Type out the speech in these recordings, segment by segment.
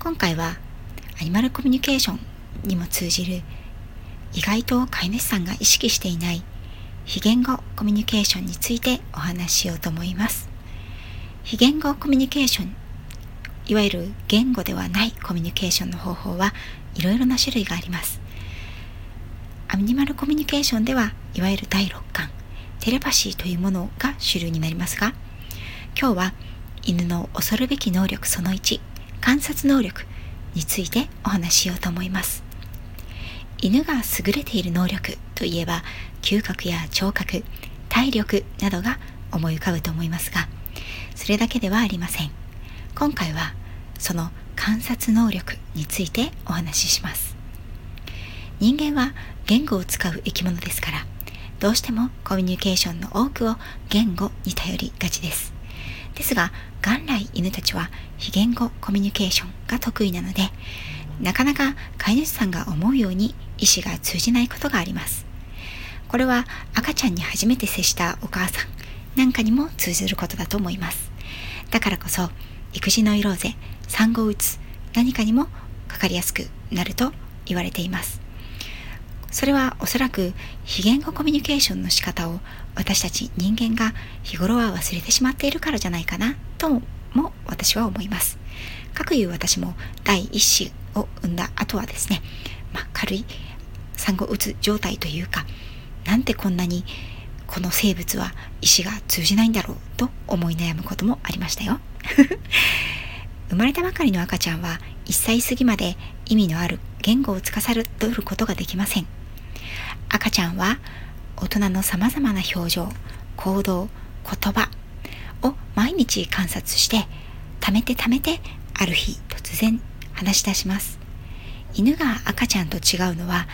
今回はアニマルコミュニケーションにも通じる、意外と飼い主さんが意識していない非言語コミュニケーションについてお話ししようと思います。非言語コミュニケーション、いわゆる言語ではないコミュニケーションの方法はいろいろな種類があります。アニマルコミュニケーションでは、いわゆる第6感、テレパシーというものが主流になりますが、今日は犬の恐るべき能力その1、観察能力についてお話ししようと思います。犬が優れている能力といえば、嗅覚や聴覚、体力などが思い浮かぶと思いますが、それだけではありません。今回はその観察能力についてお話しします。人間は言語を使う生き物ですから、どうしてもコミュニケーションの多くを言語に頼りがちです。ですが、元来犬たちは非言語コミュニケーションが得意なので、なかなか飼い主さんが思うように意思が通じないことがあります。これは赤ちゃんに初めて接したお母さんなんかにも通ずることだと思います。だからこそ、育児ノイローゼ、産後うつ、何かにもかかりやすくなると言われています。それはおそらく非言語コミュニケーションの仕方を私たち人間が日頃は忘れてしまっているからじゃないかなとも私は思います。かくいう私も第一子を産んだ後はですね、軽い産後うつ状態というか、なんてこんなにこの生物は意思が通じないんだろうと思い悩むこともありましたよ生まれたばかりの赤ちゃんは1歳過ぎまで意味のある言語を司ることができません。赤ちゃんは大人のさまざまな表情、行動、言葉を毎日観察して貯めて、ある日突然話し出します。犬が赤ちゃんと違うのは、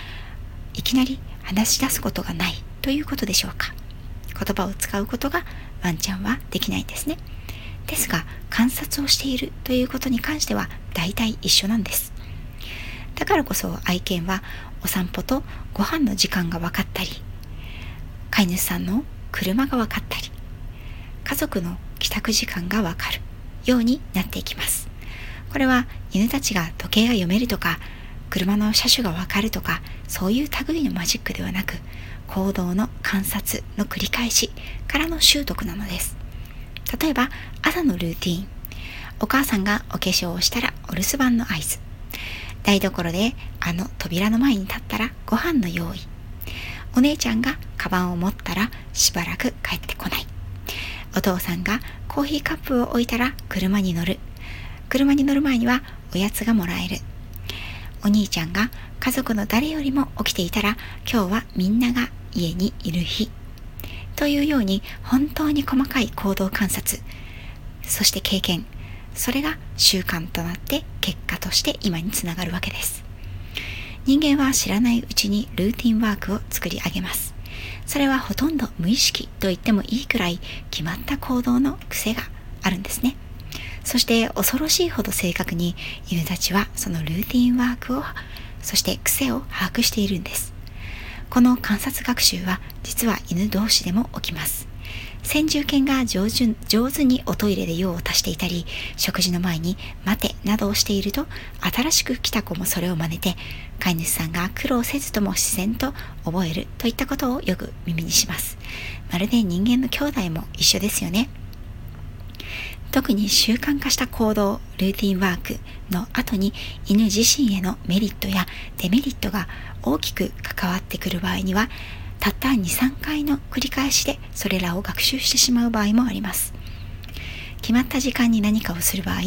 いきなり話し出すことがないということでしょうか。言葉を使うことがワンちゃんはできないんですね。ですが、観察をしているということに関しては大体一緒なんです。だからこそ愛犬はお散歩とご飯の時間が分かったり、飼い主さんの車が分かったり、家族の帰宅時間が分かるようになっていきます。これは犬たちが時計が読めるとか、車の車種が分かるとか、そういう類のマジックではなく、行動の観察の繰り返しからの習得なのです。例えば朝のルーティーン、お母さんがお化粧をしたらお留守番の合図、台所であの扉の前に立ったらご飯の用意、お姉ちゃんがカバンを持ったらしばらく帰ってこない、お父さんがコーヒーカップを置いたら車に乗る、車に乗る前にはおやつがもらえる、お兄ちゃんが家族の誰よりも起きていたら今日はみんなが家にいる日、というように本当に細かい行動観察、そして経験、それが習慣となって結果として今につながるわけです。人間は知らないうちにルーティンワークを作り上げます。それはほとんど無意識と言ってもいいくらい決まった行動の癖があるんですね。そして恐ろしいほど正確に犬たちはそのルーティンワークを、そして癖を把握しているんです。この観察学習は実は犬同士でも起きます。先住犬が上手におトイレで用を足していたり、食事の前に待てなどをしていると、新しく来た子もそれを真似て、飼い主さんが苦労せずとも自然と覚えるといったことをよく耳にします。まるで人間の兄弟も一緒ですよね。特に習慣化した行動、ルーティンワークの後に犬自身へのメリットやデメリットが大きく関わってくる場合には、たった 2,3 回の繰り返しでそれらを学習してしまう場合もあります。決まった時間に何かをする場合、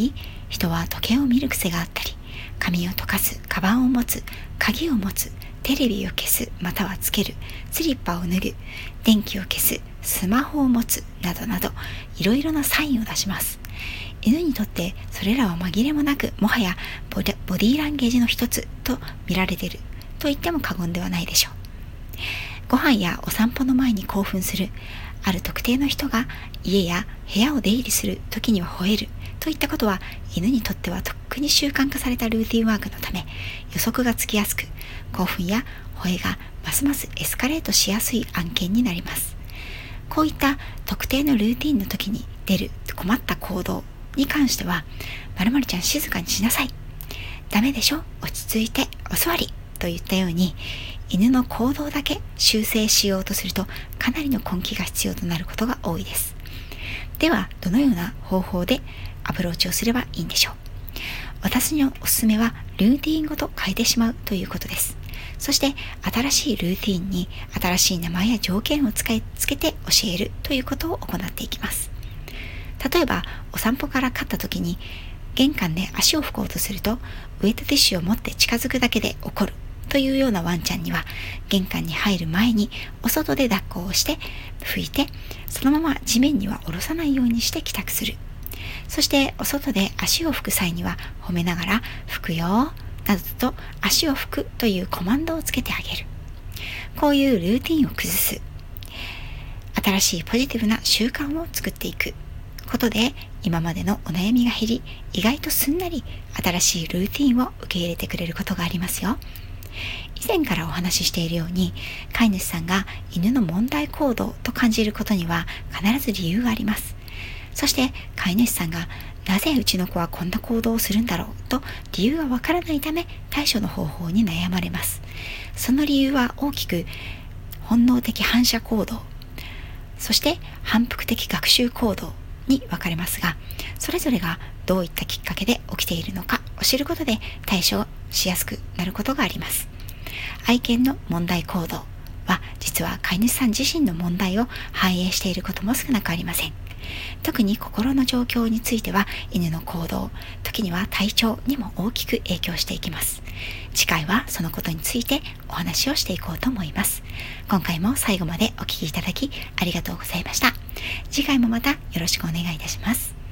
人は時計を見る癖があったり、髪を溶かす、カバンを持つ、鍵を持つ、テレビを消すまたはつける、スリッパを脱ぐ、電気を消す、スマホを持つなどなど、いろいろなサインを出します。犬にとってそれらは紛れもなく、もはやボディーランゲージの一つと見られていると言っても過言ではないでしょう。ご飯やお散歩の前に興奮する、ある特定の人が家や部屋を出入りする時には吠えるといったことは、犬にとってはとっくに習慣化されたルーティンワークのため、予測がつきやすく、興奮や吠えがますますエスカレートしやすい案件になります。こういった特定のルーティンの時に出る困った行動に関しては、〇〇ちゃん静かにしなさい、ダメでしょ、落ち着いてお座りといったように、犬の行動だけ修正しようとすると、かなりの根気が必要となることが多いです。では、どのような方法でアプローチをすればいいんでしょう。私のおすすめは、ルーティーンごと変えてしまうということです。そして、新しいルーティーンに新しい名前や条件をつけて教えるということを行っていきます。例えば、お散歩から帰った時に玄関で足を拭こうとすると、ウェットティッシュを持って近づくだけで怒るというようなワンちゃんには、玄関に入る前にお外で抱っこをして拭いて、そのまま地面には下ろさないようにして帰宅する。そして、お外で足を拭く際には、褒めながら拭くよなどと足を拭くというコマンドをつけてあげる。こういうルーティンを崩す、新しいポジティブな習慣を作っていくことで、今までのお悩みが減り、意外とすんなり新しいルーティンを受け入れてくれることがありますよ。以前からお話ししているように、飼い主さんが犬の問題行動と感じることには必ず理由があります。そして、飼い主さんがなぜうちの子はこんな行動をするんだろうと理由がわからないため、対処の方法に悩まれます。その理由は大きく本能的反射行動、そして反復的学習行動に分かれますが、それぞれがどういったきっかけで起きているのかを知ることで対処しやすくなることがあります。愛犬の問題行動は、実は飼い主さん自身の問題を反映していることも少なくありません。特に心の状況については、犬の行動、時には体調にも大きく影響していきます。次回はそのことについてお話をしていこうと思います。今回も最後までお聞きいただきありがとうございました。次回もまたよろしくお願いいたします。